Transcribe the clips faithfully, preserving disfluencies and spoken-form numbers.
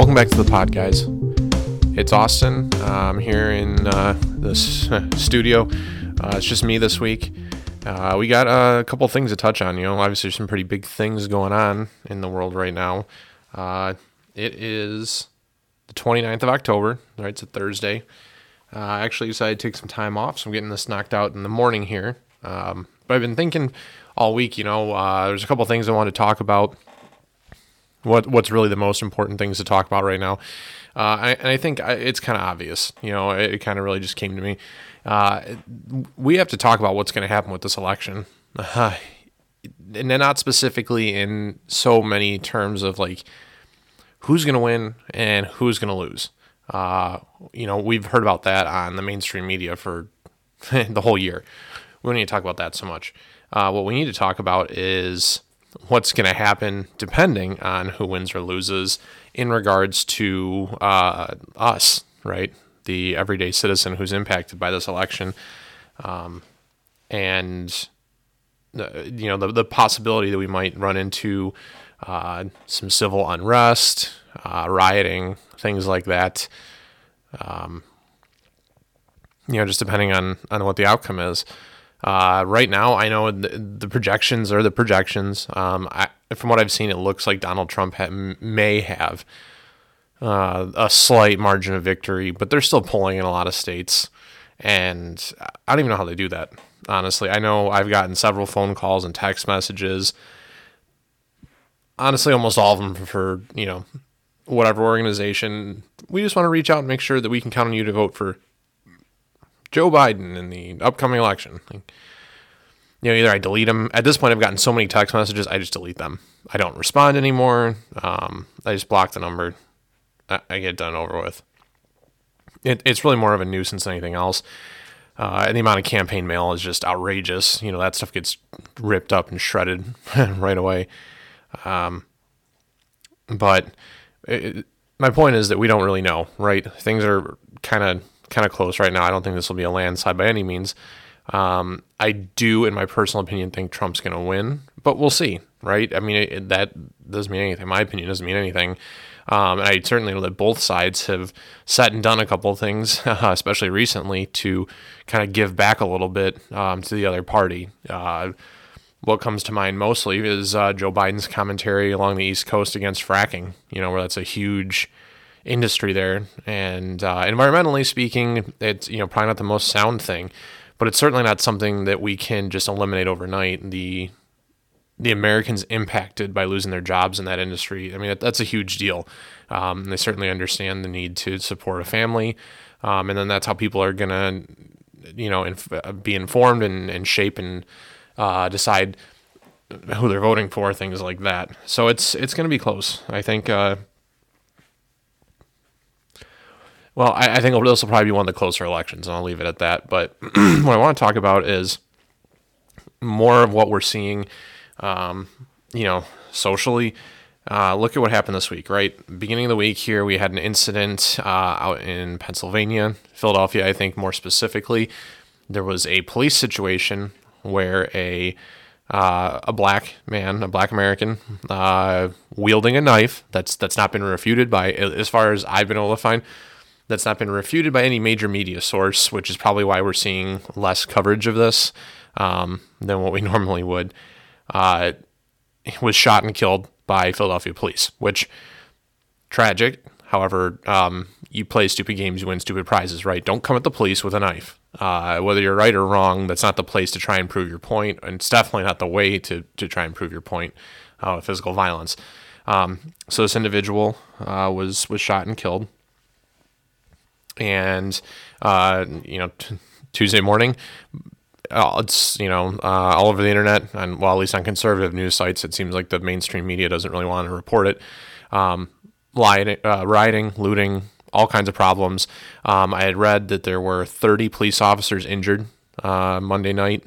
Welcome back to the pod, guys. It's Austin. I'm here in uh, this studio. Uh, it's just me this week. Uh, we got a couple things to touch on. You know, obviously there's some pretty big things going on in the world right now. Uh, it is the twenty-ninth of October, right? It's a Thursday. Uh, I actually decided to take some time off, so I'm getting this knocked out in the morning here. Um, but I've been thinking all week, you know, uh, there's a couple things I want to talk about. What what's really the most important things to talk about right now? Uh, I, and I think I, it's kind of obvious. You know, it, it kind of really just came to me. Uh, it, we have to talk about what's going to happen with this election, uh, and not specifically in so many terms of like who's going to win and who's going to lose. Uh, you know, we've heard about that on the mainstream media for the whole year. We don't need to talk about that so much. Uh, what we need to talk about is what's going to happen depending on who wins or loses in regards to uh, us, right? The everyday citizen who's impacted by this election. Um, and, uh, you know, the, the possibility that we might run into uh, some civil unrest, uh, rioting, things like that. Um, you know, just depending on, on what the outcome is. Uh, right now, I know the, the projections are the projections. Um, I, from what I've seen, it looks like Donald Trump ha- may have uh, a slight margin of victory, but they're still polling in a lot of states. And I don't even know how they do that, honestly. I know I've gotten several phone calls and text messages. Honestly, almost all of them for, you know, whatever organization. We just want to reach out and make sure that we can count on you to vote for Joe Biden in the upcoming election. Like, you know, either I delete them. At this point, I've gotten so many text messages, I just delete them. I don't respond anymore. Um, I just block the number. I, I get done over with. It, it's really more of a nuisance than anything else. Uh, and the amount of campaign mail is just outrageous. You know, that stuff gets ripped up and shredded right away. Um, but it, my point is that we don't really know, right? Things are kind of... kind of close right now. I don't think this will be a landslide by any means. Um, I do, in my personal opinion, think Trump's going to win, but we'll see, right? I mean, it, that doesn't mean anything. My opinion doesn't mean anything. Um, and I certainly know that both sides have sat and done a couple of things, especially recently, to kind of give back a little bit um, to the other party. Uh, what comes to mind mostly is uh, Joe Biden's commentary along the East Coast against fracking, you know, where that's a huge industry there, and uh, environmentally speaking, it's, you know, probably not the most sound thing, but it's certainly not something that we can just eliminate overnight. The the Americans impacted by losing their jobs in that industry, I mean, that, that's a huge deal. Um, they certainly understand the need to support a family, um, and then that's how people are gonna, you know, inf- be informed and, and shape and uh, decide who they're voting for, things like that. So it's it's gonna be close, I think. Uh, Well, I, I think this will probably be one of the closer elections, and I'll leave it at that. But what I want to talk about is more of what we're seeing, um, you know, socially. Uh, look at what happened this week, right? Beginning of the week here, we had an incident uh, out in Pennsylvania, Philadelphia, I think more specifically. There was a police situation where a uh, a black man, a black American, uh, wielding a knife. That's that's not been refuted by, as far as I've been able to find. That's not been refuted by any major media source, which is probably why we're seeing less coverage of this um, than what we normally would. Uh, was shot and killed by Philadelphia police, which tragic. However, um, you play stupid games, you win stupid prizes, right? Don't come at the police with a knife. Uh, whether you're right or wrong, that's not the place to try and prove your point, and it's definitely not the way to to try and prove your point uh, with physical violence. Um, so this individual uh, was was shot and killed. And, uh, you know, t- Tuesday morning, uh, it's, you know, uh, all over the internet, and well, at least on conservative news sites, it seems like the mainstream media doesn't really want to report it. Um, lying, uh, rioting, looting, all kinds of problems. Um, I had read that there were thirty police officers injured uh, Monday night,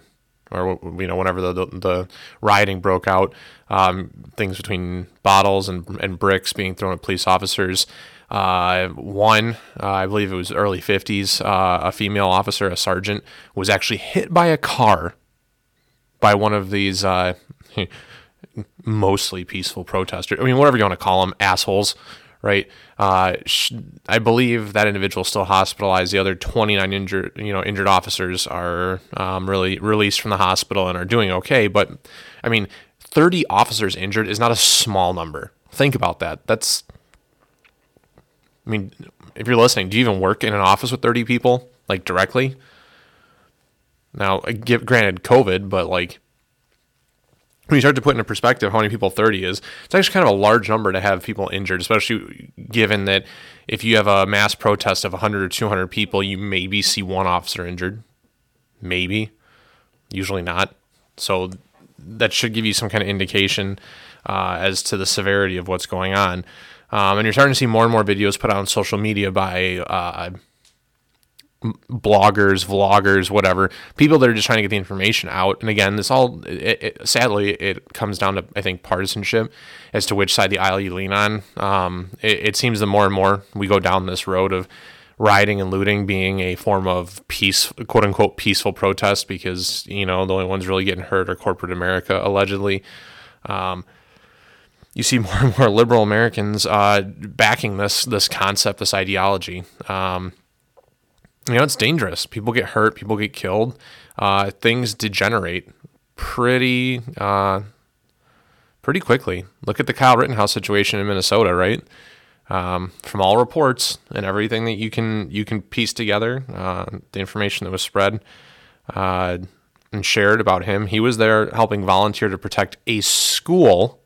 or, you know, whenever the, the, the rioting broke out. Um, things between bottles and, and bricks being thrown at police officers. Uh, one, uh, I believe it was early fifties, uh, a female officer, a sergeant, was actually hit by a car by one of these uh, mostly peaceful protesters. I mean, whatever you want to call them, assholes, right? Uh, sh- I believe that individual is still hospitalized. The other twenty-nine injured, you know, injured officers are um, really released from the hospital and are doing okay. But I mean, thirty officers injured is not a small number. Think about that. That's, I mean, if you're listening, do you even work in an office with thirty people, like directly? Now, granted, COVID, but like, when you start to put into perspective how many people thirty is, it's actually kind of a large number to have people injured, especially given that if you have a mass protest of one hundred or two hundred people, you maybe see one officer injured. Maybe. Usually not. So that should give you some kind of indication uh, as to the severity of what's going on. Um, and you're starting to see more and more videos put out on social media by uh, bloggers, vloggers, whatever, people that are just trying to get the information out. And again, this all, it, it, sadly, it comes down to, I think, partisanship as to which side the aisle you lean on. Um, it, it seems the more and more we go down this road of rioting and looting being a form of peace, quote unquote, peaceful protest, because, you know, the only ones really getting hurt are corporate America, allegedly. Um, you see more and more liberal Americans uh, backing this this concept, this ideology. Um, you know, it's dangerous. People get hurt. People get killed. Uh, things degenerate pretty uh, pretty quickly. Look at the Kyle Rittenhouse situation in Minnesota, right? Um, from all reports and everything that you can you can piece together, uh, the information that was spread uh, and shared about him, he was there helping volunteer to protect a school.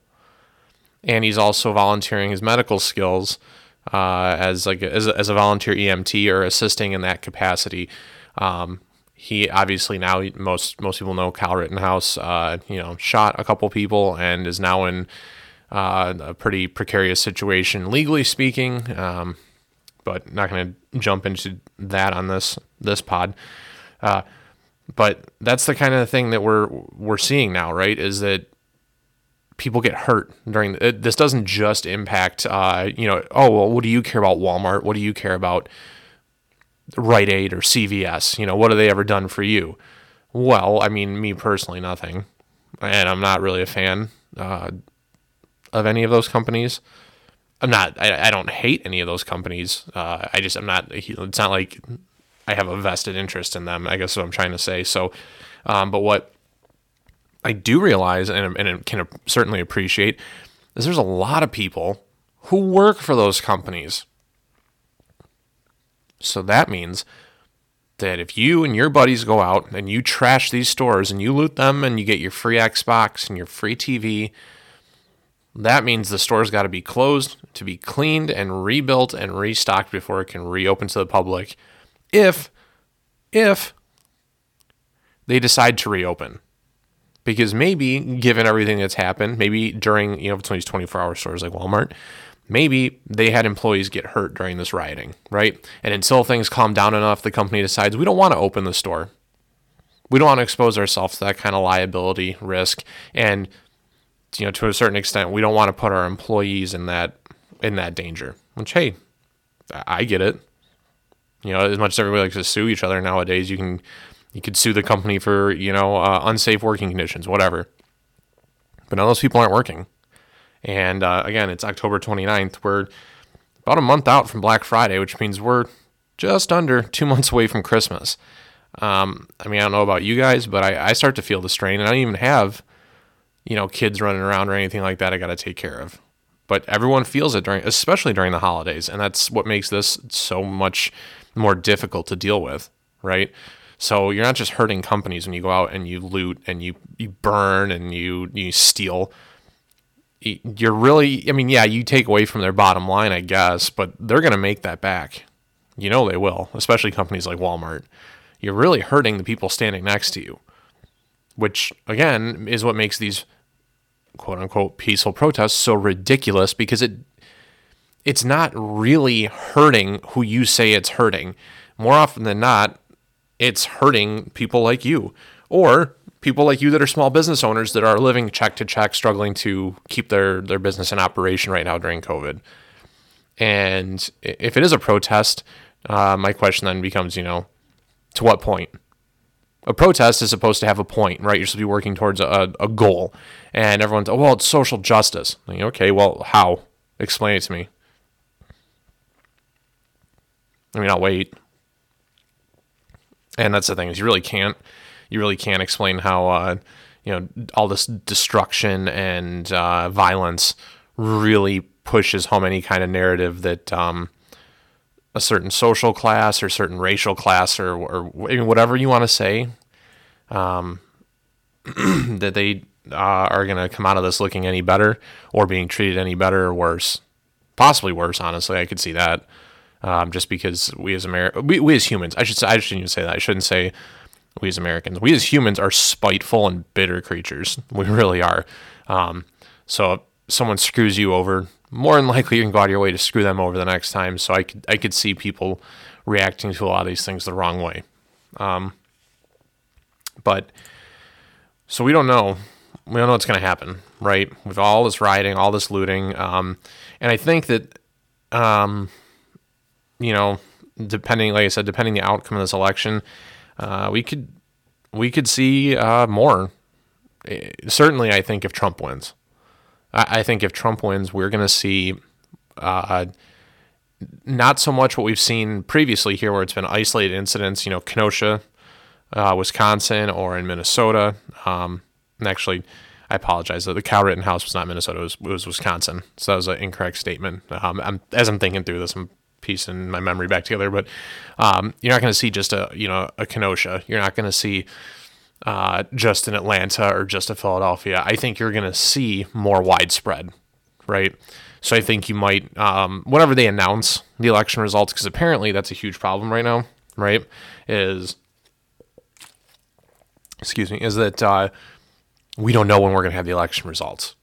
And he's also volunteering his medical skills uh, as like a, as, a, as a volunteer E M T or assisting in that capacity. Um, he obviously now most most people know Kyle Rittenhouse. Uh, you know, shot a couple people and is now in uh, a pretty precarious situation legally speaking. Um, but not going to jump into that on this this pod. Uh, but that's the kind of thing that we're we're seeing now, right? Is that people get hurt during the, it, this doesn't just impact, uh, you know, oh, well, what do you care about Walmart? What do you care about Rite Aid or C V S? You know, what have they ever done for you? Well, I mean, me personally, nothing. And I'm not really a fan uh, of any of those companies. I'm not, I, I don't hate any of those companies. Uh, I just, I'm not, it's not like I have a vested interest in them, I guess is what I'm trying to say. So, um, but what I do realize and, and can certainly appreciate is there's a lot of people who work for those companies. So that means that if you and your buddies go out and you trash these stores and you loot them and you get your free Xbox and your free T V, that means the store's got to be closed to be cleaned and rebuilt and restocked before it can reopen to the public if, if they decide to reopen. Because maybe, given everything that's happened, maybe during, you know, between these twenty-four hour stores like Walmart, maybe they had employees get hurt during this rioting, right? And until things calm down enough, the company decides we don't want to open the store. We don't want to expose ourselves to that kind of liability risk. And, you know, to a certain extent, we don't want to put our employees in that in that danger. Which, hey, I get it. You know, as much as everybody likes to sue each other nowadays, you can... You could sue the company for, you know, uh, unsafe working conditions, whatever. But now those people aren't working. And uh, again, it's October twenty-ninth. We're about a month out from Black Friday, which means we're just under two months away from Christmas. Um, I mean, I don't know about you guys, but I, I start to feel the strain. And I don't even have, you know, kids running around or anything like that I got to take care of. But everyone feels it, during, especially during the holidays. And that's what makes this so much more difficult to deal with, right? So you're not just hurting companies when you go out and you loot and you, you burn and you, you steal. You're really, I mean, yeah, you take away from their bottom line, I guess, but they're going to make that back. You know they will, especially companies like Walmart. You're really hurting the people standing next to you, which, again, is what makes these quote-unquote peaceful protests so ridiculous, because it it's not really hurting who you say it's hurting. More often than not, it's hurting people like you, or people like you that are small business owners that are living check to check, struggling to keep their, their business in operation right now during COVID. And if it is a protest, uh, my question then becomes, you know, to what point? A protest is supposed to have a point, right? You're supposed to be working towards a, a goal. And everyone's, oh, well, it's social justice. Like, okay, well, how? Explain it to me. I mean, I'll wait. And that's the thing, is you really can't, you really can't explain how, uh, you know, all this destruction and uh, violence really pushes home any kind of narrative that um, a certain social class or certain racial class or, or whatever you want to say, um, that they uh, are going to come out of this looking any better or being treated any better or worse, possibly worse. Honestly, I could see that. Um, just because we as Ameri- we, we as humans, I should say, I shouldn't even say that. I shouldn't say we as Americans. We as humans are spiteful and bitter creatures. We really are. Um, so if someone screws you over, more than likely you can go out of your way to screw them over the next time. So I could, I could see people reacting to a lot of these things the wrong way. Um, but so we don't know. We don't know what's going to happen, right? With all this rioting, all this looting. Um, and I think that... Um, you know, depending, like I said, depending the outcome of this election, uh, we could, we could see uh, more. Certainly, I think if Trump wins, I, I think if Trump wins, we're going to see uh, not so much what we've seen previously here, where it's been isolated incidents, you know, Kenosha, uh, Wisconsin, or in Minnesota. Um, and actually, I apologize. The Kyle Rittenhouse was not Minnesota; it was, it was Wisconsin. So that was an incorrect statement. Um, I'm, as I'm thinking through this, I'm piece in my memory back together, but um, you're not going to see just a, you know, a Kenosha. You're not going to see uh, just an Atlanta or just a Philadelphia. I think you're going to see more widespread, right? So I think you might, um, whenever they announce the election results, because apparently that's a huge problem right now, right? Is, excuse me, is that uh, we don't know when we're going to have the election results.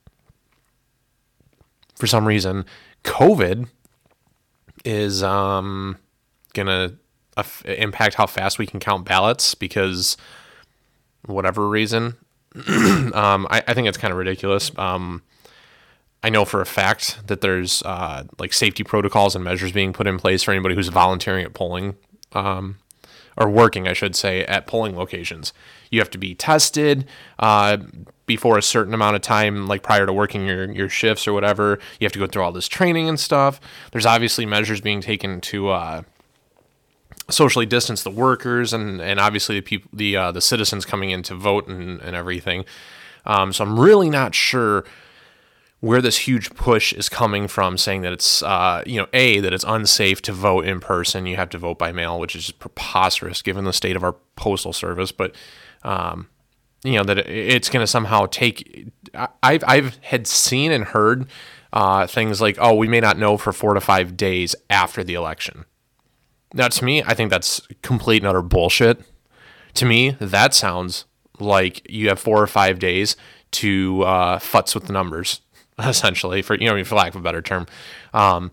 For some reason, COVID is um, going to uh, impact how fast we can count ballots because whatever reason. um, I, I think it's kind of ridiculous. Um, I know for a fact that there's uh, like safety protocols and measures being put in place for anybody who's volunteering at polling um, or working, I should say, at polling locations. You have to be tested uh, before a certain amount of time, like prior to working your, your shifts or whatever. You have to go through all this training and stuff. There's obviously measures being taken to uh, socially distance the workers and, and obviously the people, the uh, the citizens coming in to vote and, and everything. Um, so I'm really not sure where this huge push is coming from, saying that it's, uh, you know, A, that it's unsafe to vote in person. You have to vote by mail, which is just preposterous given the state of our postal service. But, um, you know, that it's going to somehow take, I've, I've had seen and heard uh, things like, oh, we may not know for four to five days after the election. Now, to me, I think that's complete and utter bullshit. To me, that sounds like you have four or five days to uh, futz with the numbers, essentially, for, you know, for lack of a better term. Um,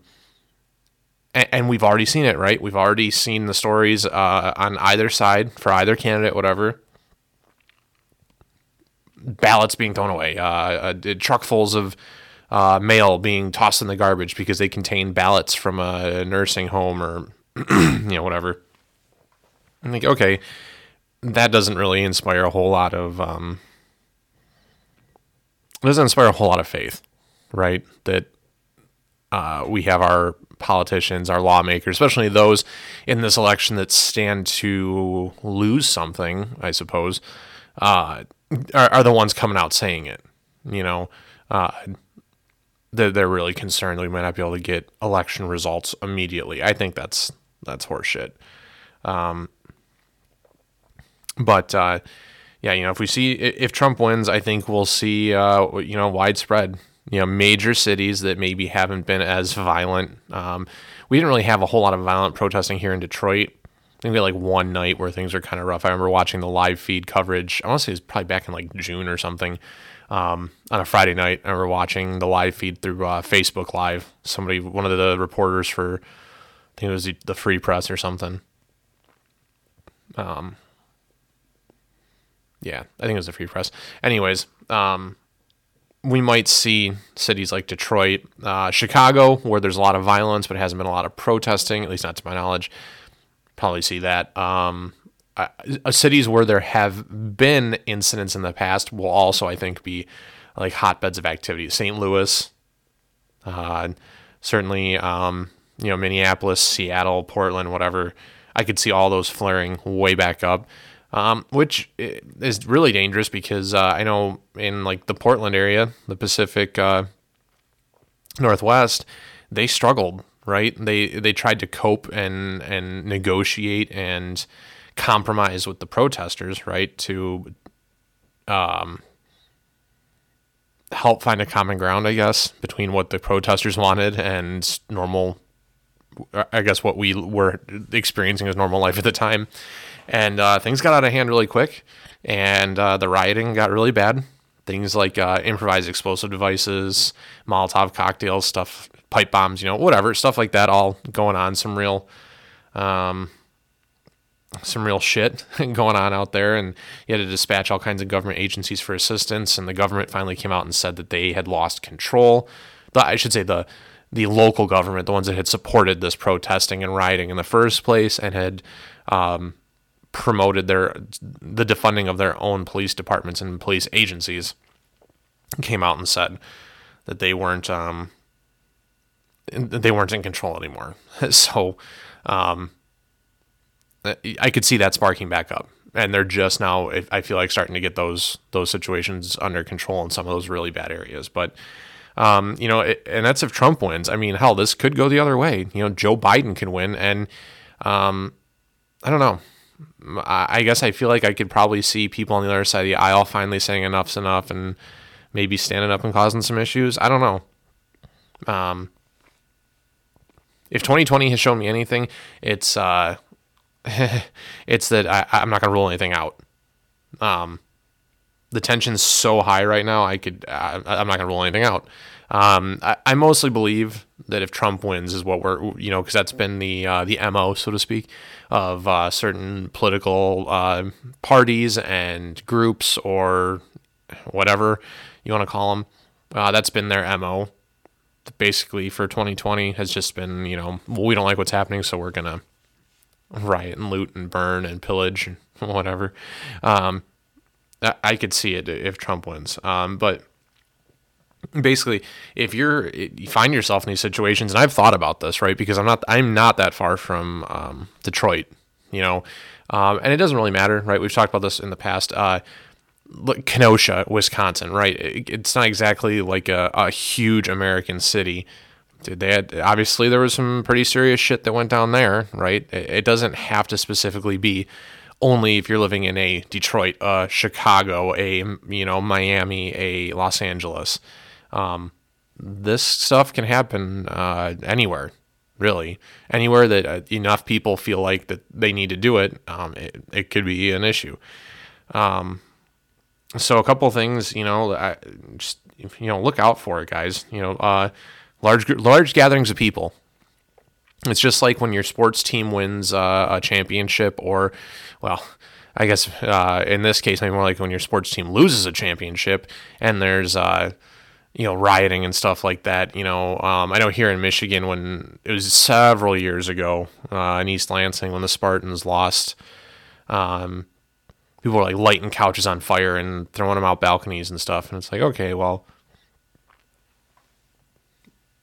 and, and we've already seen it, right? We've already seen the stories uh, on either side for either candidate, whatever. Ballots being thrown away, uh, uh, truckfuls of uh, mail being tossed in the garbage because they contain ballots from a nursing home or, you know, whatever. I'm like, okay, that doesn't really inspire a whole lot of, um, it doesn't inspire a whole lot of faith. Right, that uh, we have our politicians, our lawmakers, especially those in this election that stand to lose something, I suppose, uh, are, are the ones coming out saying it. You know, uh, they're, they're really concerned that we might not be able to get election results immediately. I think that's that's horseshit. Um, but uh, yeah, you know, if we see if Trump wins, I think we'll see uh, you know, widespread. You know, major cities that maybe haven't been as violent. Um, we didn't really have a whole lot of violent protesting here in Detroit. I think we had like one night where things were kind of rough. I remember watching the live feed coverage. I want to say it was probably back in like June or something, um, on a Friday night. I remember watching the live feed through uh, Facebook Live. Somebody, one of the reporters for, I think it was the, the Free Press or something. Um, yeah, I think it was the Free Press. Anyways, um, we might see cities like Detroit, uh, Chicago, where there's a lot of violence, but hasn't been a lot of protesting, at least not to my knowledge. Probably see that. Um, uh, cities where there have been incidents in the past will also, I think, be like hotbeds of activity. Saint Louis, uh, certainly, um, you know, Minneapolis, Seattle, Portland, whatever, I could see all those flaring way back up, um, which is really dangerous because uh, I know in like the Portland area, the Pacific uh, Northwest, they struggled, right? They they tried to cope and and negotiate and compromise with the protesters, right, to um, help find a common ground, I guess, between what the protesters wanted and normal, I guess, what we were experiencing as normal life at the time. And uh, things got out of hand really quick, and uh, the rioting got really bad. Things like uh, improvised explosive devices, Molotov cocktails, stuff, pipe bombs, you know, whatever, stuff like that all going on. Some real um, some real shit going on out there, and you had to dispatch all kinds of government agencies for assistance, and the government finally came out and said that they had lost control. The, I should say the the local government, the ones that had supported this protesting and rioting in the first place and had um, promoted their the defunding of their own police departments and police agencies, came out and said that they weren't um, they weren't in control anymore. So um, I could see that sparking back up, and they're just now, I feel like, starting to get those those situations under control in some of those really bad areas. But Um, you know, it, and that's if Trump wins. I mean, hell, this could go the other way. You know, Joe Biden could win. And, um, I don't know, I, I guess I feel like I could probably see people on the other side of the aisle finally saying enough's enough and maybe standing up and causing some issues. I don't know. Um, if twenty twenty has shown me anything, it's, uh, it's that I, I'm not gonna rule anything out. Um, The tension's so high right now, I could, I, I'm not going to rule anything out. Um, I, I mostly believe that if Trump wins is what we're, you know, because that's been the uh, the M O, so to speak, of uh, certain political uh, parties and groups or whatever you want to call them. Uh, that's been their M O basically for twenty twenty, has just been, you know, well, we don't like what's happening, so we're going to riot and loot and burn and pillage and whatever. Um I could see it if Trump wins. Um, but basically, if you're, you find yourself in these situations, and I've thought about this, right? Because I'm not, I'm not that far from, um, Detroit, you know? Um, and it doesn't really matter, right? We've talked about this in the past, uh, Kenosha, Wisconsin, right? It, it's not exactly like a, a huge American city. They had, obviously there was some pretty serious shit that went down there, right? It, it doesn't have to specifically be only if you're living in a Detroit, uh, Chicago, a, you know, Miami, a Los Angeles. Um, this stuff can happen uh, anywhere, really. Anywhere that uh, enough people feel like that they need to do it, um, it, it could be an issue. Um, so a couple things, you know, I, just, you know, look out for it, guys. You know, uh, large large gatherings of people. It's just like when your sports team wins uh, a championship, or, well, I guess uh, in this case, maybe more like when your sports team loses a championship and there's, uh, you know, rioting and stuff like that. You know, um, I know here in Michigan, when it was several years ago uh, in East Lansing when the Spartans lost, um, people were like lighting couches on fire and throwing them out balconies and stuff. And it's like, okay, well,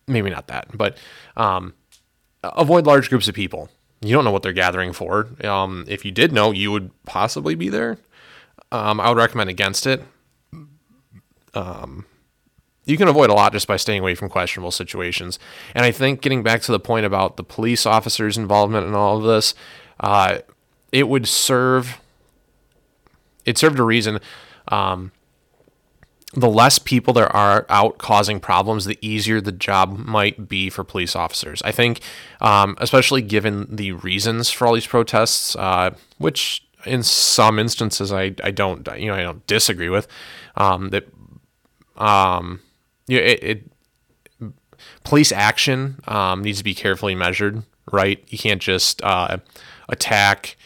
maybe not that, but um avoid large groups of people. You don't know what they're gathering for. Um, if you did know, you would possibly be there. Um, I would recommend against it. Um, you can avoid a lot just by staying away from questionable situations. And I think getting back to the point about the police officers' involvement in all of this, uh, it would serve, it served a reason. Um, the less people there are out causing problems, the easier the job might be for police officers. I think, um, especially given the reasons for all these protests, uh, which in some instances I, I don't, you know, I don't disagree with, um, that, um, you know, it, it, police action, um, needs to be carefully measured, right? You can't just, uh, attack,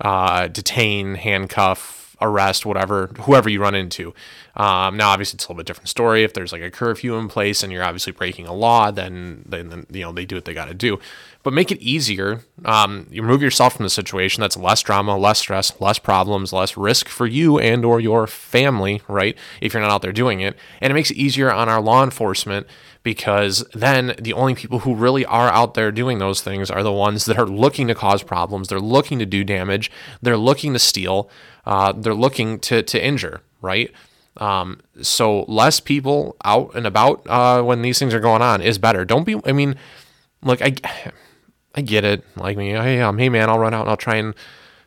uh, detain, handcuff, arrest, whatever, whoever you run into. Um, now, obviously, it's a little bit different story. If there's like a curfew in place and you're obviously breaking a law, then, then you know, they do what they got to do. But make it easier. Um, you remove yourself from the situation. That's less drama, less stress, less problems, less risk for you and or your family, right, if you're not out there doing it. And it makes it easier on our law enforcement, because then the only people who really are out there doing those things are the ones that are looking to cause problems. They're looking to do damage. They're looking to steal. Uh, they're looking to to injure, right? Um, so less people out and about uh, when these things are going on is better. Don't be, I mean, look, I... I get it. Like me, hey, um, hey, man, I'll run out and I'll try and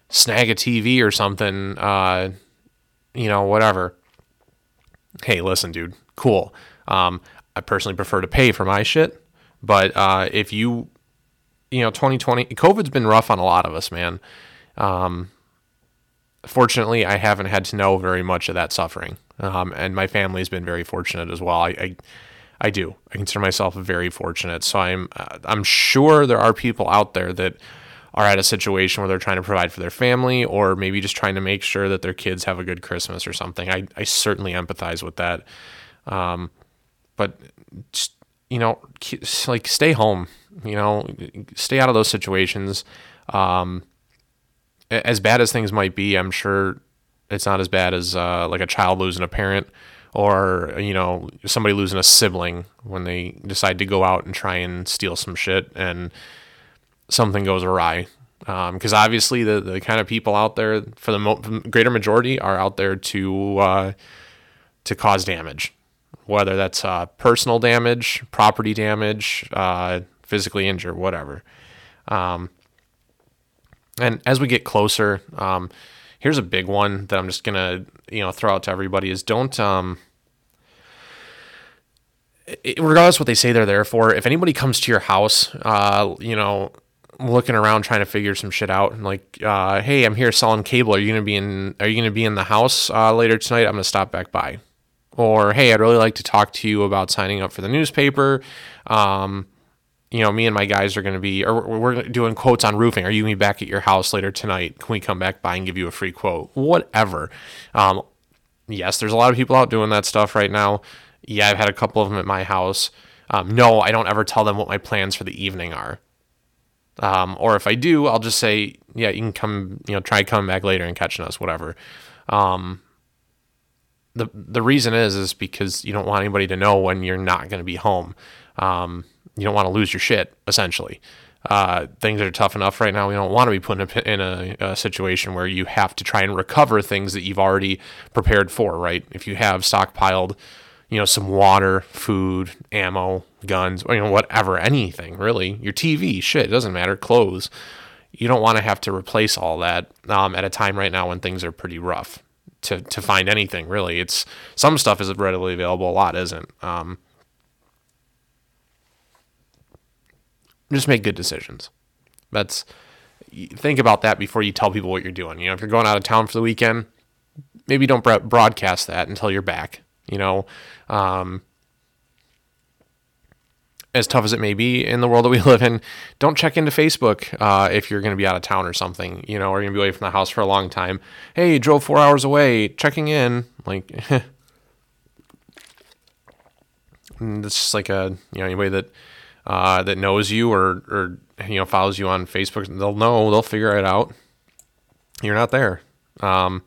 snag a T V or something, uh, you know, whatever. Hey, listen, dude, cool. Um, I personally prefer to pay for my shit, but uh, if you, you know, twenty twenty, COVID's been rough on a lot of us, man. Um, fortunately, I haven't had to know very much of that suffering, um, and my family's been very fortunate as well. I, I I do. I consider myself very fortunate. So I'm uh, I'm sure there are people out there that are at a situation where they're trying to provide for their family, or maybe just trying to make sure that their kids have a good Christmas or something. I, I certainly empathize with that. Um, but, just, you know, like stay home, you know, stay out of those situations. Um, as bad as things might be, I'm sure it's not as bad as uh, like a child losing a parent, or, you know, somebody losing a sibling when they decide to go out and try and steal some shit and something goes awry. Um, 'cause obviously the, the kind of people out there, for the mo- greater majority, are out there to, uh, to cause damage, whether that's uh, personal damage, property damage, uh, physically injure, whatever. Um, and as we get closer, um, here's a big one that I'm just going to, you know, throw out to everybody is don't, um, it, regardless what they say they're there for, if anybody comes to your house, uh, you know, looking around, trying to figure some shit out, and like, uh, hey, I'm here selling cable. Are you going to be in, are you going to be in the house uh, later tonight? I'm going to stop back by. Or, hey, I'd really like to talk to you about signing up for the newspaper. Um, you know, me and my guys are going to be, or we're doing quotes on roofing. Are you going to be back at your house later tonight? Can we come back by and give you a free quote? Whatever. Um, yes, there's a lot of people out doing that stuff right now. Yeah, I've had a couple of them at my house. Um, no, I don't ever tell them what my plans for the evening are. Um, or if I do, I'll just say, yeah, you can come, you know, try coming back later and catching us, whatever. Um, the, the reason is, is because you don't want anybody to know when you're not going to be home. Um, You don't want to lose your shit, essentially. Uh, things are tough enough right now. We don't want to be put in, a, in a, a situation where you have to try and recover things that you've already prepared for, right? If you have stockpiled, you know, some water, food, ammo, guns, or, you know, whatever, anything, really. Your T V, shit, it doesn't matter, clothes. You don't want to have to replace all that um, at a time right now when things are pretty rough to, to find anything, really. It's some stuff is readily available, a lot isn't. Um Just make good decisions. That's think about that before you tell people what you're doing. You know, if you're going out of town for the weekend, maybe don't broadcast that until you're back. You know, um, as tough as it may be in the world that we live in, don't check into Facebook uh, if you're going to be out of town or something. You know, or you're going to be away from the house for a long time. Hey, drove four hours away, checking in. Like, it's just like a you know anybody that. Uh, that knows you or, or, you know, follows you on Facebook, they'll know, they'll figure it out. You're not there. Um,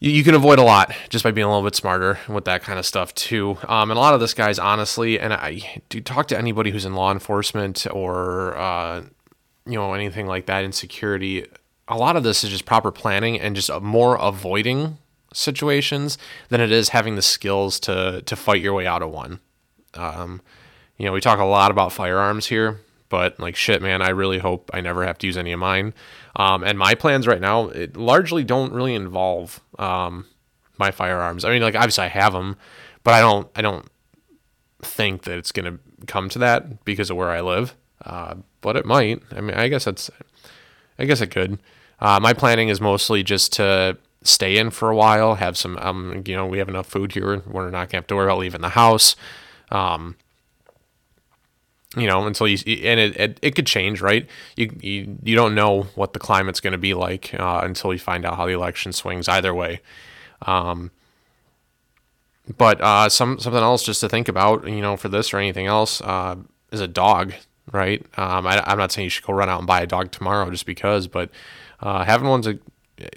you, you can avoid a lot just by being a little bit smarter with that kind of stuff too. Um, and a lot of this, guys, honestly, and I do talk to anybody who's in law enforcement or, uh, you know, anything like that in security. A lot of this is just proper planning and just more avoiding situations than it is having the skills to, to fight your way out of one. Um, You know, we talk a lot about firearms here, but like shit, man, I really hope I never have to use any of mine. Um, and my plans right now, it largely don't really involve um, my firearms. I mean, like obviously I have them, but I don't, I don't think that it's going to come to that because of where I live. Uh, but it might. I mean, I guess that's, I guess it could. Uh, my planning is mostly just to stay in for a while, have some, um, you know, we have enough food here. We're not going to have to worry about leaving the house. Um, You know, until you, and it, it, it could change, right? You, you, you don't know what the climate's going to be like, uh, until you find out how the election swings either way. Um, But uh, some something else just to think about, you know, for this or anything else, uh, is a dog, right? Um, I, I'm not saying you should go run out and buy a dog tomorrow just because, but uh, having one's a,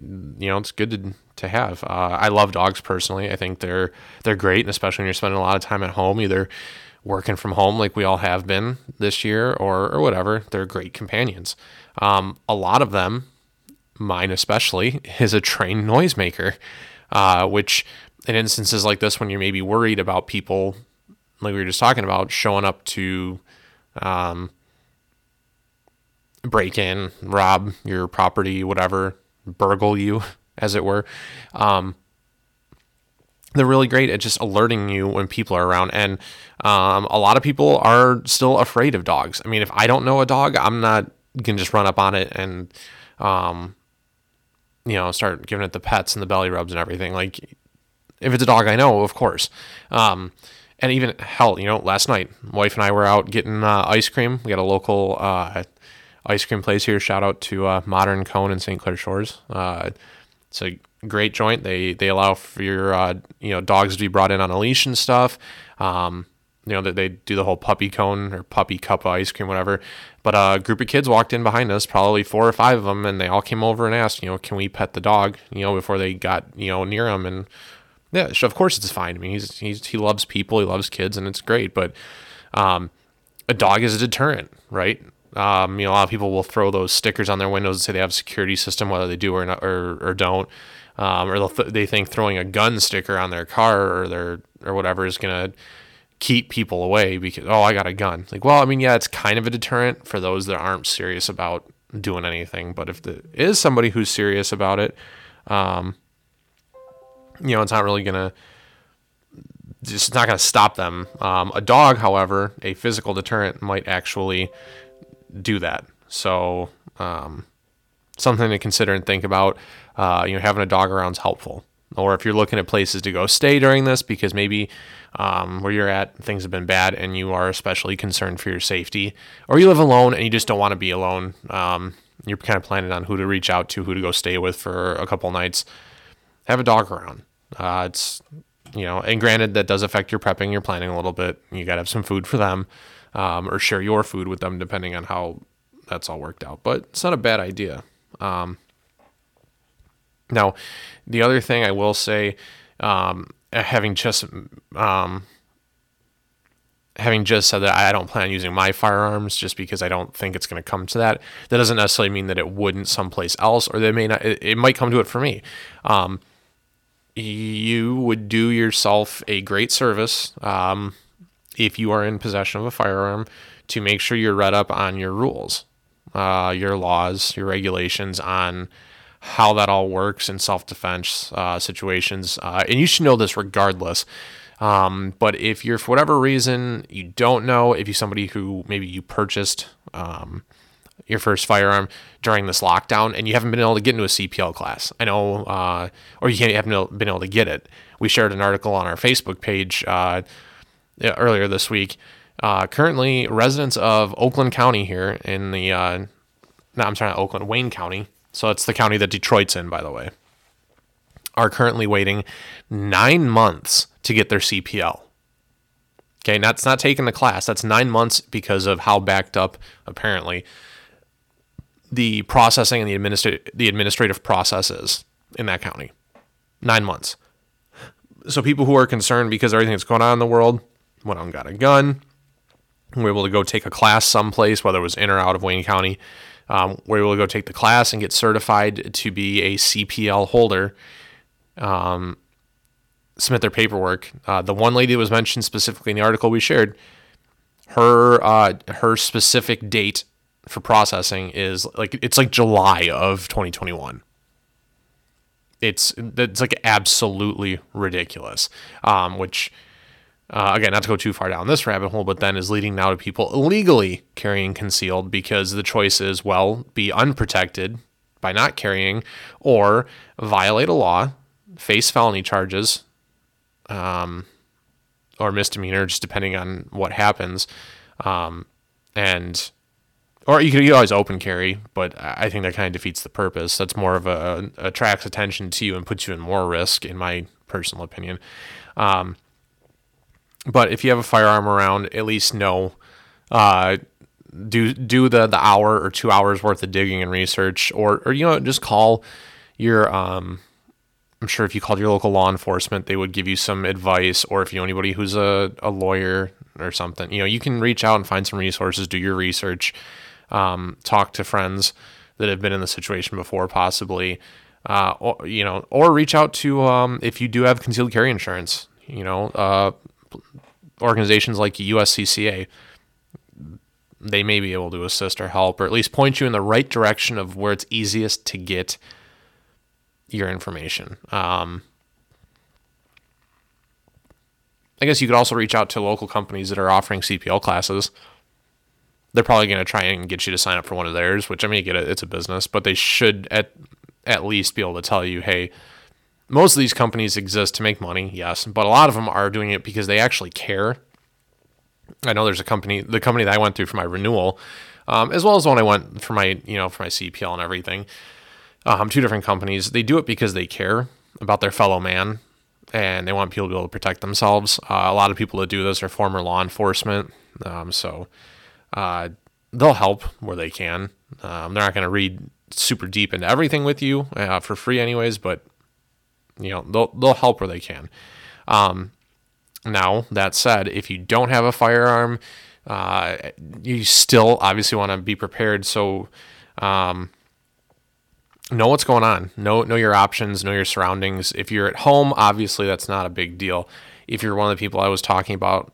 you know, it's good to to have. Uh, I love dogs personally. I think they're they're great, and especially when you're spending a lot of time at home, either working from home like we all have been this year or or whatever. They're great companions. Um, a lot of them, mine especially, is a trained noisemaker, uh, which. In instances like this, when you're maybe worried about people, like we were just talking about, showing up to um, break in, rob your property, whatever, burgle you, as it were, um, they're really great at just alerting you when people are around. And um, a lot of people are still afraid of dogs. I mean, if I don't know a dog, I'm not going to just run up on it and, um, you know, start giving it the pets and the belly rubs and everything. Like, if it's a dog I know, of course. Um, and even, hell, you know, last night, my wife and I were out getting uh, ice cream. We got a local uh, ice cream place here. Shout out to uh, Modern Cone in Saint Clair Shores. Uh, it's a great joint. They they allow for your, uh, you know, dogs to be brought in on a leash and stuff. Um, you know, they, they do the whole puppy cone or puppy cup of ice cream, whatever. But a group of kids walked in behind us, probably four or five of them, and they all came over and asked, you know, can we pet the dog, you know, before they got, you know, near them. And yeah, of course it's fine. I mean, he's, he's, he loves people, he loves kids, and it's great, but, um, a dog is a deterrent, right? Um, you know, a lot of people will throw those stickers on their windows and say they have a security system, whether they do or not, or, or don't, um, or th- they think throwing a gun sticker on their car or their, or whatever is going to keep people away because, oh, I got a gun. Like, well, I mean, yeah, it's kind of a deterrent for those that aren't serious about doing anything, but if there is somebody who's serious about it, um, you know, it's not really going to, just not going to stop them. Um, a dog, however, a physical deterrent might actually do that. So, um, something to consider and think about, uh, you know, having a dog around is helpful. Or if you're looking at places to go stay during this, because maybe, um, where you're at, things have been bad and you are especially concerned for your safety, or you live alone and you just don't want to be alone. Um, you're kind of planning on who to reach out to, who to go stay with for a couple nights. Have a dog around. Uh, it's, you know, and granted that does affect your prepping, your planning a little bit. You got to have some food for them, um, or share your food with them, depending on how that's all worked out, but it's not a bad idea. Um, now the other thing I will say, um, having just, um, having just said that I don't plan on using my firearms just because I don't think it's going to come to that, that doesn't necessarily mean that it wouldn't someplace else, or they may not, it, it might come to it for me. Um, you would do yourself a great service um, if you are in possession of a firearm to make sure you're read up on your rules, uh, your laws, your regulations on how that all works in self-defense uh, situations. Uh, and you should know this regardless. Um, but if you're, for whatever reason, you don't know, if you're somebody who maybe you purchased um, your first firearm during this lockdown and you haven't been able to get into a C P L class, I know, uh, or you haven't been able to get it. We shared an article on our Facebook page uh, earlier this week. Uh, currently, residents of Oakland County here in the, uh, no, I'm sorry, not Oakland, Wayne County. So it's the county that Detroit's in, by the way, are currently waiting nine months to get their C P L. Okay, that's not taking the class. That's nine months because of how backed up, apparently, the processing and the administrative the administrative process is in that county. Nine months. So people who are concerned because everything that's going on in the world, went out and got a gun, were able to go take a class someplace, whether it was in or out of Wayne County, um, were able to go take the class and get certified to be a C P L holder, um, submit their paperwork. Uh, the one lady that was mentioned specifically in the article we shared, her uh, her specific date for processing is like, it's like July of twenty twenty-one. It's, that's like absolutely ridiculous. Um, which, uh, again, not to go too far down this rabbit hole, but then is leading now to people illegally carrying concealed because the choice is, well, be unprotected by not carrying or violate a law, face felony charges, um, or misdemeanor, just depending on what happens. Um, and, Or you could you always open carry, but I think that kind of defeats the purpose. That's more of a, attracts attention to you and puts you in more risk, in my personal opinion. Um, but if you have a firearm around, at least know, uh, do do the, the hour or two hours worth of digging and research, or, or you know, just call your, um, I'm sure if you called your local law enforcement, they would give you some advice, or if you know anybody who's a, a lawyer or something, you know, you can reach out and find some resources, do your research, um, talk to friends that have been in the situation before possibly, uh, or, you know, or reach out to, um, if you do have concealed carry insurance, you know, uh, organizations like U S C C A, they may be able to assist or help, or at least point you in the right direction of where it's easiest to get your information. Um, I guess you could also reach out to local companies that are offering C P L classes. They're probably going to try and get you to sign up for one of theirs, which I mean, get it, it's a business, but they should at at least be able to tell you, hey, most of these companies exist to make money, yes, but a lot of them are doing it because they actually care. I know there's a company, the company that I went through for my renewal, um, as well as the one I went for my, you know, for my C P L and everything. Um, two different companies. They do it because they care about their fellow man, and they want people to be able to protect themselves. Uh, a lot of people that do this are former law enforcement, um, so uh, they'll help where they can. Um, they're not going to read super deep into everything with you uh, for free, anyways. But you know, they'll they'll help where they can. Um, Now, that said, if you don't have a firearm, uh, you still obviously want to be prepared. So um, know what's going on. Know, know your options, know your surroundings. If you're at home, obviously that's not a big deal. If you're one of the people I was talking about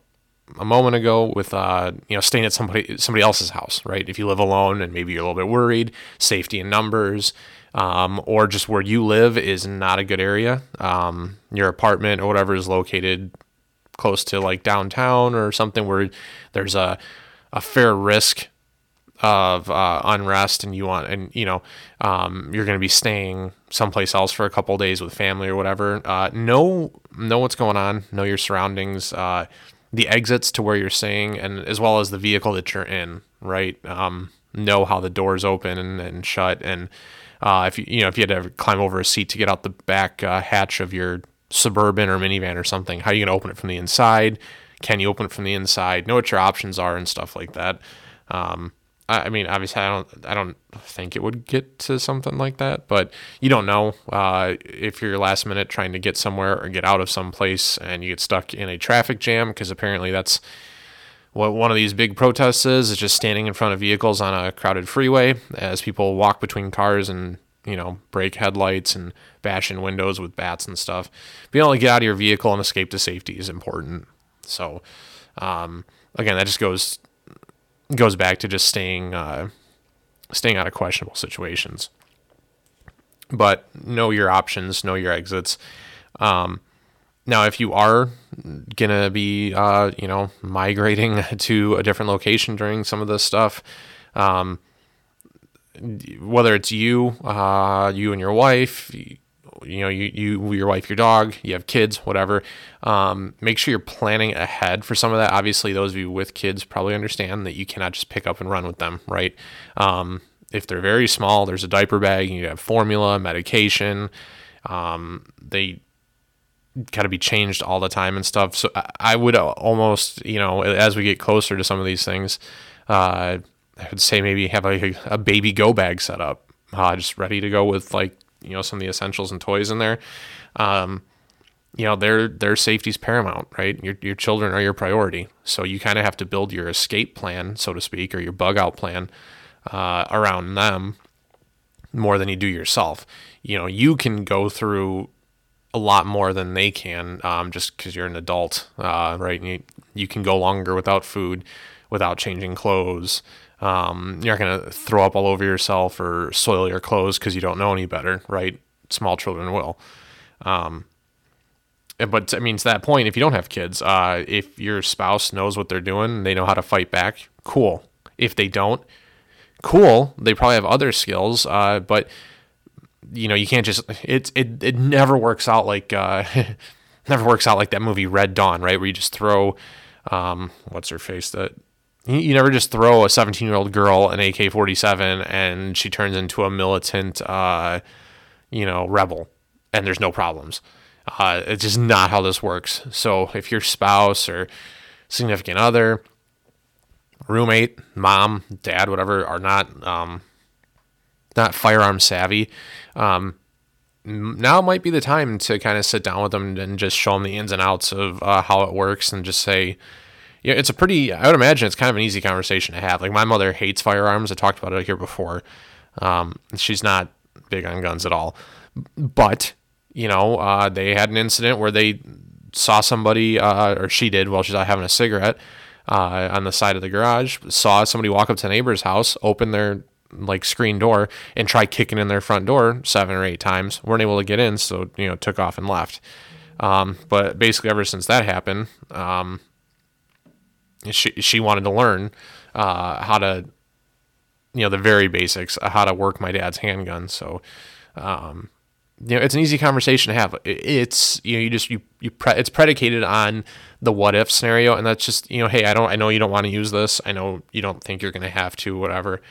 a moment ago with, uh, you know, staying at somebody somebody else's house, right? If you live alone and maybe you're a little bit worried, safety in numbers, um, or just where you live is not a good area. Um, your apartment or whatever is located close to like downtown or something where there's a, a fair risk of uh, unrest, and you want, and you know, um, you're going to be staying someplace else for a couple of days with family or whatever. Uh, know, know what's going on, know your surroundings, uh, the exits to where you're staying, and as well as the vehicle that you're in, right? Um, know how the doors open and, and shut. And uh, if you, you know, if you had to climb over a seat to get out the back uh, hatch of your Suburban or minivan or something, how are you going to open it from the inside? Can you open it from the inside? Know what your options are and stuff like that. Um, I, I mean, obviously I don't, I don't think it would get to something like that, but you don't know, uh, if you're last minute trying to get somewhere or get out of some place and you get stuck in a traffic jam, because apparently that's what one of these big protests is, is just standing in front of vehicles on a crowded freeway as people walk between cars and, you know, break headlights and bash in windows with bats and stuff. Being able to get out of your vehicle and escape to safety is important. So, um, again, that just goes goes back to just staying uh, staying out of questionable situations. But know your options, know your exits. Um, now, if you are gonna be, uh, you know, migrating to a different location during some of this stuff, um, whether it's you, uh, you and your wife, you, you know, you, you, your wife, your dog, you have kids, whatever, um, make sure you're planning ahead for some of that. Obviously, those of you with kids probably understand that you cannot just pick up and run with them, right? Um, if they're very small, there's a diaper bag, and you have formula, medication, um, they got to be changed all the time and stuff. So I would almost, you know, as we get closer to some of these things, uh, I would say maybe have a, a baby go bag set up, uh, just ready to go with like, you know, some of the essentials and toys in there. Um, you know, their, their safety's paramount, right? Your, your children are your priority. So you kind of have to build your escape plan, so to speak, or your bug out plan, uh, around them more than you do yourself. You know, you can go through a lot more than they can, um, just cause you're an adult, uh, right? And you, you can go longer without food, without changing clothes. Um, you're not going to throw up all over yourself or soil your clothes because you don't know any better, right? Small children will. Um, but I mean, to that point, if you don't have kids, uh, if your spouse knows what they're doing and they know how to fight back, cool. If they don't, cool. They probably have other skills, uh, but you know, you can't just, it's, it, it never works out like, uh, never works out like that movie Red Dawn, right? Where you just throw, um, what's her face that, you never just throw a seventeen-year-old girl an A K forty-seven and she turns into a militant, uh, you know, rebel, and there's no problems. Uh, it's just not how this works. So if your spouse or significant other, roommate, mom, dad, whatever, are not um, not firearm savvy, um, now might be the time to kind of sit down with them and just show them the ins and outs of uh, how it works, and just say, yeah, it's a pretty, I would imagine it's kind of an easy conversation to have. Like, my mother hates firearms. I talked about it here before. Um, she's not big on guns at all. But, you know, uh, they had an incident where they saw somebody, uh, or she did while she's out having a cigarette uh, on the side of the garage, saw somebody walk up to a neighbor's house, open their like screen door and try kicking in their front door seven or eight times. Weren't able to get in, so, you know, took off and left. Um, but basically ever since that happened, um, she, she wanted to learn, uh, how to, you know, the very basics, how to work my dad's handgun. So, um, you know, it's an easy conversation to have. It's, you know, you just, you, you, pre- it's predicated on the what if scenario. And that's just, you know, hey, I don't, I know you don't want to use this. I know you don't think you're going to have to, whatever.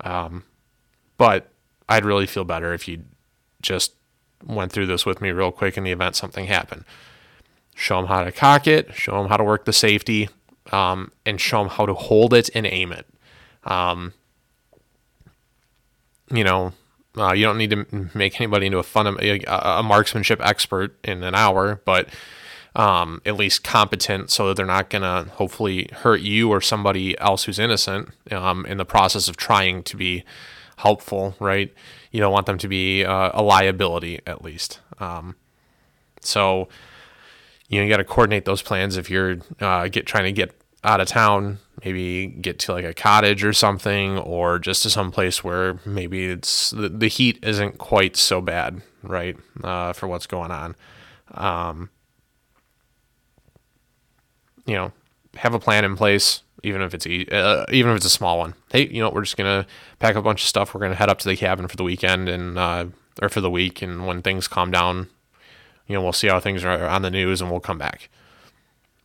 Um, but I'd really feel better if you just went through this with me real quick in the event something happened. Show them how to cock it, show them how to work the safety, um, and show them how to hold it and aim it. Um, you know, uh, you don't need to make anybody into a fun, a, a marksmanship expert in an hour, but, um, at least competent so that they're not going to hopefully hurt you or somebody else who's innocent, um, in the process of trying to be helpful, right? You don't want them to be uh, a liability at least. Um, so, you know, you got to coordinate those plans. If you're, uh, get trying to get out of town, maybe get to like a cottage or something, or just to some place where maybe it's the, the heat isn't quite so bad, right? Uh, for what's going on. Um, you know, have a plan in place, even if it's e- uh, even if it's a small one. Hey, you know, we're just going to pack a bunch of stuff. We're going to head up to the cabin for the weekend and uh, or for the week. And when things calm down, you know, we'll see how things are on the news and we'll come back.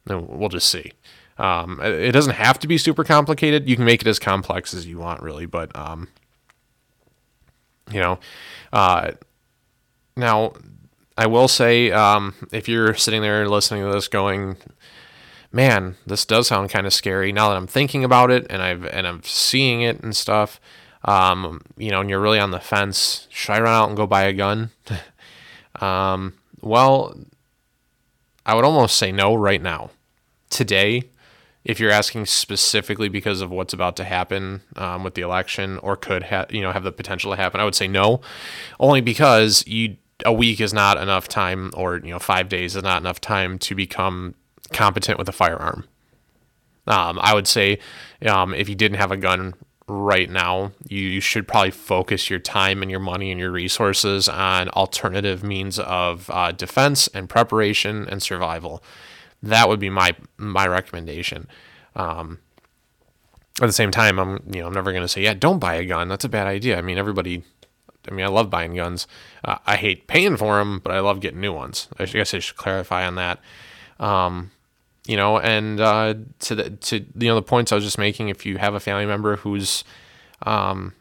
And we'll just see. Um, it doesn't have to be super complicated. You can make it as complex as you want, really. But, um, you know, uh, now I will say, um, if you're sitting there listening to this going, man, this does sound kind of scary now that I'm thinking about it and I've, and I'm seeing it and stuff. Um, you know, and you're really on the fence. Should I run out and go buy a gun? um, well, I would almost say no right now. Today, if you're asking specifically because of what's about to happen, um, with the election or could ha- you know, have the potential to happen, I would say no, only because you, a week is not enough time, or, you know, five days is not enough time to become competent with a firearm. Um, I would say, um, if you didn't have a gun right now, you, you should probably focus your time and your money and your resources on alternative means of uh, defense and preparation and survival. That would be my my recommendation. Um, at the same time, I'm you know I'm never going to say, yeah, don't buy a gun. That's a bad idea. I mean, everybody. I mean, I love buying guns. Uh, I hate paying for them, but I love getting new ones. I guess I should clarify on that. Um, you know, and, uh, to the, to, you know, the points I was just making, if you have a family member who's, um,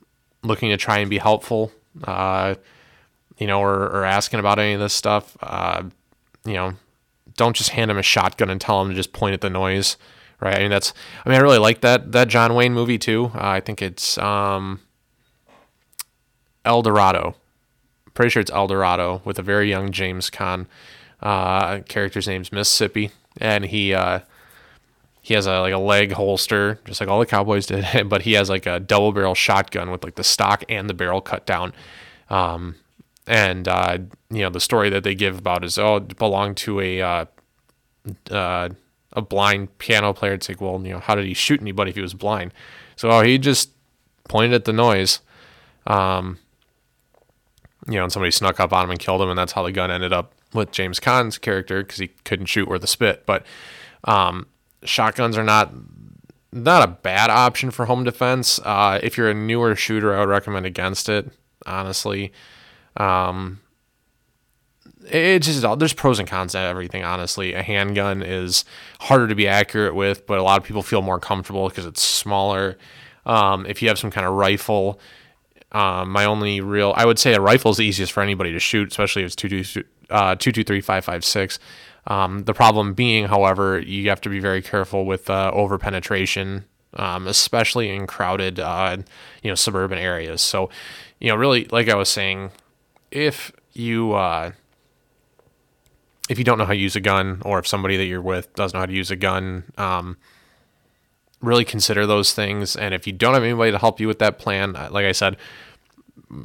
looking to try and be helpful, uh, you know, or, or asking about any of this stuff, uh, you know, don't just hand them a shotgun and tell them to just point at the noise. Right. I mean, that's, I mean, I really like that, that John Wayne movie too. Uh, I think it's, um, El Dorado. I'm pretty sure it's El Dorado with a very young James Caan. Uh, character's name's Mississippi, and he uh, he has a, like a leg holster, just like all the cowboys did. But he has like a double barrel shotgun with like the stock and the barrel cut down. Um, and uh, you know, the story that they give about is, oh, it belonged to a uh, uh, a blind piano player. It's like, well, you know, how did he shoot anybody if he was blind? So oh, he just pointed at the noise. Um, you know, and somebody snuck up on him and killed him, and that's how the gun ended up with James Caan's character, because he couldn't shoot worth a spit. But um, shotguns are not not a bad option for home defense. Uh, if you're a newer shooter, I would recommend against it, honestly. Um, it just there's pros and cons to everything, honestly. A handgun is harder to be accurate with, but a lot of people feel more comfortable because it's smaller. Um, if you have some kind of rifle, um, my only real... I would say a rifle is the easiest for anybody to shoot, especially if it's two two two uh, two two three, five five six. Um, the problem being, however, you have to be very careful with uh, over penetration, um, especially in crowded, uh, you know, suburban areas. So, you know, really, like I was saying, if you uh, if you don't know how to use a gun, or if somebody that you're with doesn't know how to use a gun, um, really consider those things. And if you don't have anybody to help you with that plan, like I said,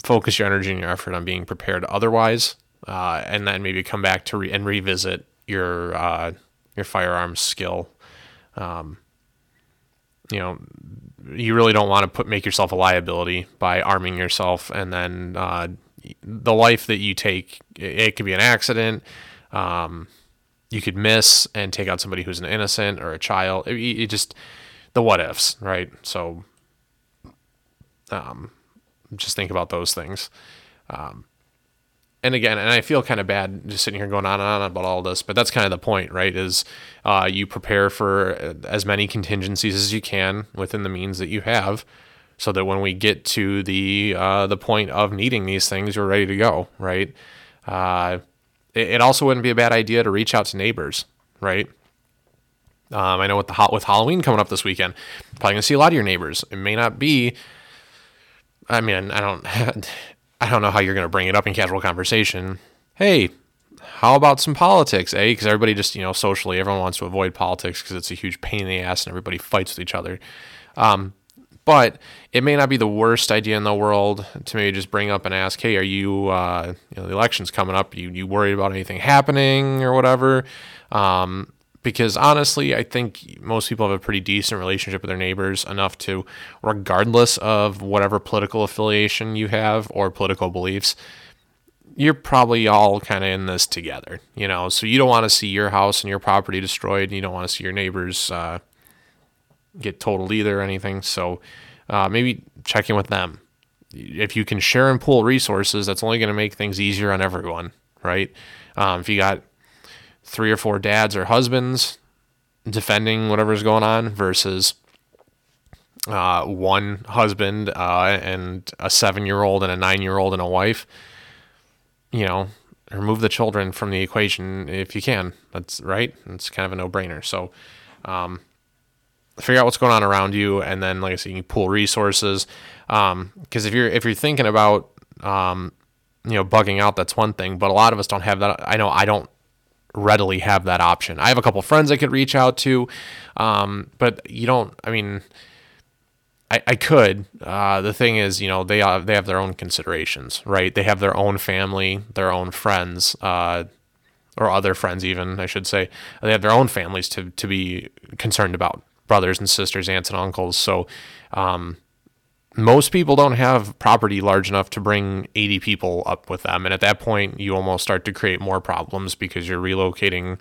focus your energy and your effort on being prepared otherwise, uh, and then maybe come back to re- and revisit your uh, your firearms skill. Um, you know, you really don't want to put make yourself a liability by arming yourself, and then uh, the life that you take, it, it could be an accident. Um, you could miss and take out somebody who's an innocent or a child. It, it just the what ifs, right? So, um, just think about those things. Um, And again, and I feel kind of bad just sitting here going on and on about all this, but that's kind of the point, right? Is uh, you prepare for as many contingencies as you can within the means that you have, so that when we get to the uh, the point of needing these things, you're ready to go, right? Uh, it, it also wouldn't be a bad idea to reach out to neighbors, right? Um, I know with the with Halloween coming up this weekend, probably gonna see a lot of your neighbors. It may not be. I mean, I don't. I don't know how you're going to bring it up in casual conversation. Hey, how about some politics, eh? Because everybody just, you know, socially, everyone wants to avoid politics because it's a huge pain in the ass and everybody fights with each other. Um, but it may not be the worst idea in the world to maybe just bring up and ask, hey, are you, uh, you know, the election's coming up. You, you worried about anything happening or whatever? Um, because honestly, I think most people have a pretty decent relationship with their neighbors, enough to, regardless of whatever political affiliation you have or political beliefs, you're probably all kind of in this together, you know, so you don't want to see your house and your property destroyed. And you don't want to see your neighbors uh, get totaled either or anything. So uh, maybe check in with them. If you can share and pool resources, that's only going to make things easier on everyone, right? Um, if you got three or four dads or husbands defending whatever's going on versus uh, one husband uh, and a seven-year-old and a nine-year-old and a wife, you know, remove the children from the equation if you can. That's right. It's kind of a no-brainer. So um, figure out what's going on around you, and then, like I said, you can pool resources. Because um, if you're if you're thinking about um, you know, bugging out, that's one thing. But a lot of us don't have that. I know I don't readily have that option. I have a couple friends I could reach out to, um, but you don't, I mean, I, I could. Uh, the thing is, you know, they have, they have their own considerations, right? They have their own family, their own friends, uh, or other friends even, I should say. They have their own families to, to be concerned about, brothers and sisters, aunts and uncles. So um, most people don't have property large enough to bring eighty people up with them. And at that point, you almost start to create more problems because you're relocating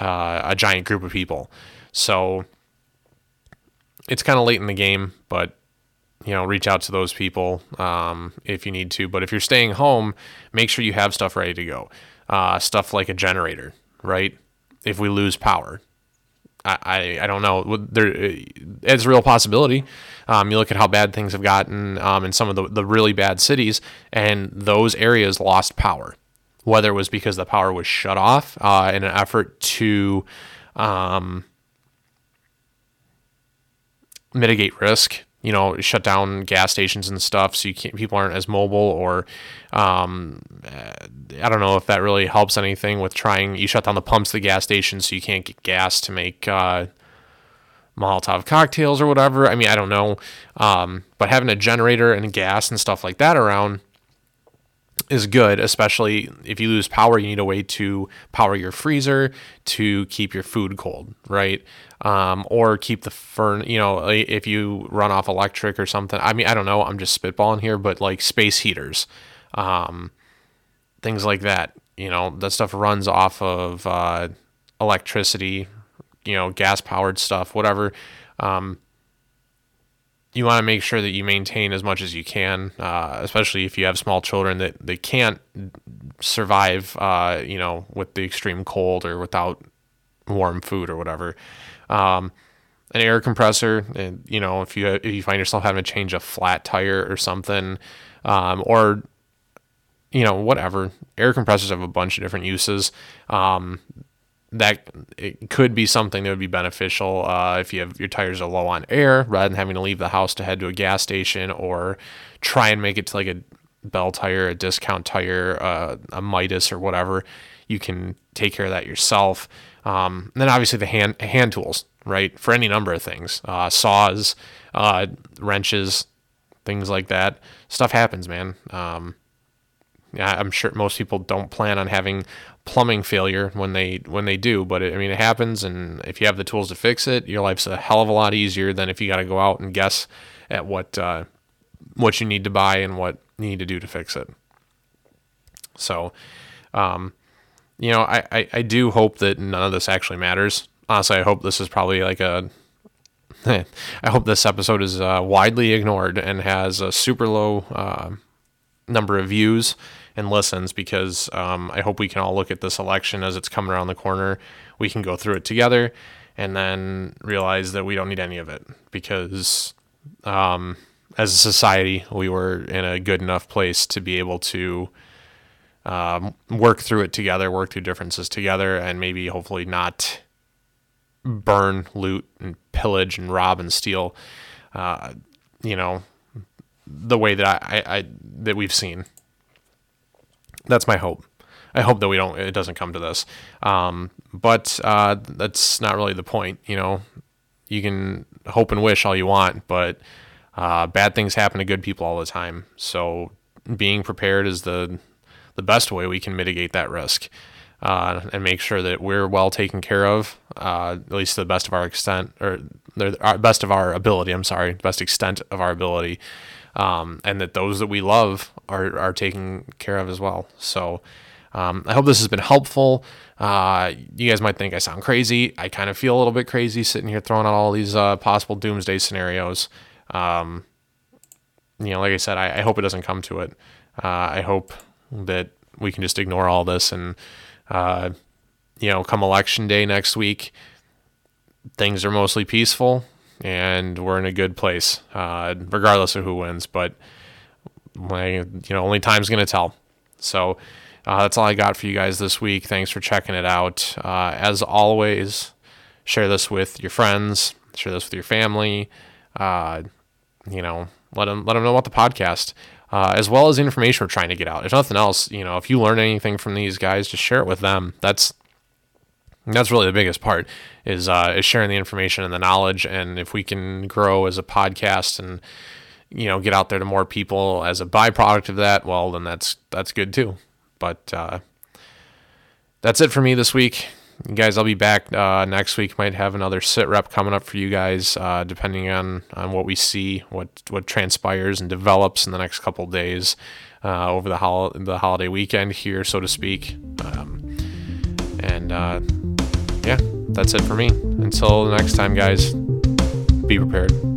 uh, a giant group of people. So it's kind of late in the game, but, you know, reach out to those people um, if you need to. But if you're staying home, make sure you have stuff ready to go. Uh, stuff like a generator, right? If we lose power. I, I don't know. There, it's a real possibility. Um, you look at how bad things have gotten um, in some of the, the really bad cities, and those areas lost power, whether it was because the power was shut off uh, in an effort to um, mitigate risk, you know, shut down gas stations and stuff so you can't, people aren't as mobile, or um, I don't know if that really helps anything with trying. You shut down the pumps of the gas station so you can't get gas to make uh, Molotov cocktails or whatever. I mean, I don't know. Um, but having a generator and gas and stuff like that around is good, especially if you lose power, you need a way to power your freezer to keep your food cold, right? Um, or keep the fern, you know, if you run off electric or something. I mean, I don't know. I'm just spitballing here, but like space heaters, um, things like that, you know, that stuff runs off of uh, electricity, you know, gas powered stuff, whatever. Um, you want to make sure that you maintain as much as you can, uh, especially if you have small children that they can't survive, uh, you know, with the extreme cold or without warm food or whatever. Um, an air compressor, and, you know, if you, if you find yourself having to change a flat tire or something, um, or, you know, whatever. Air compressors have a bunch of different uses. Um, that it could be something that would be beneficial uh, if you have your tires are low on air, rather than having to leave the house to head to a gas station or try and make it to like a Bell tire, a Discount tire, uh, a Midas or whatever. You can take care of that yourself. Um, and then obviously the hand hand tools, right? For any number of things, uh, saws, uh, wrenches, things like that. Stuff happens, man. Um, yeah, I'm sure most people don't plan on having plumbing failure when they when they do, but it, I mean, it happens. And if you have the tools to fix it, your life's a hell of a lot easier than if you got to go out and guess at what uh, what you need to buy and what you need to do to fix it. So, um, you know, I, I, I do hope that none of this actually matters. Honestly, I hope this is probably like a, I hope this episode is uh, widely ignored and has a super low uh, number of views and listens, because um, I hope we can all look at this election as it's coming around the corner. We can go through it together and then realize that we don't need any of it, because um, as a society, we were in a good enough place to be able to Um, work through it together, work through differences together, and maybe hopefully not burn, loot, and pillage, and rob and steal, uh, you know, the way that I, I, I that we've seen. That's my hope. I hope that we don't, it doesn't come to this. Um, but uh, that's not really the point, you know. You can hope and wish all you want, but uh, bad things happen to good people all the time. So being prepared is the the best way we can mitigate that risk uh, and make sure that we're well taken care of, uh, at least to the best of our extent, or the best of our ability, I'm sorry, best extent of our ability, um, and that those that we love are, are taken care of as well. So um, I hope this has been helpful. Uh, you guys might think I sound crazy. I kind of feel a little bit crazy sitting here throwing out all these uh, possible doomsday scenarios. Um, you know, like I said, I, I hope it doesn't come to it. Uh, I hope that we can just ignore all this and, uh, you know, come election day next week, things are mostly peaceful and we're in a good place, uh, regardless of who wins. But, my, you know, only time's going to tell. So uh, that's all I got for you guys this week. Thanks for checking it out. Uh, as always, share this with your friends, share this with your family, uh, you know, let them, let them know about the podcast. Uh, as well as information we're trying to get out. If nothing else, you know, if you learn anything from these guys, just share it with them. That's that's really the biggest part is uh, is sharing the information and the knowledge. And if we can grow as a podcast and, you know, get out there to more people as a byproduct of that, well, then that's that's good too. But uh, that's it for me this week. You guys, I'll be back uh, next week. Might have another sit rep coming up for you guys, uh, depending on, on what we see, what what transpires and develops in the next couple of days uh, over the hol- the holiday weekend here, so to speak. Um, and, uh, yeah, that's it for me. Until next time, guys, be prepared.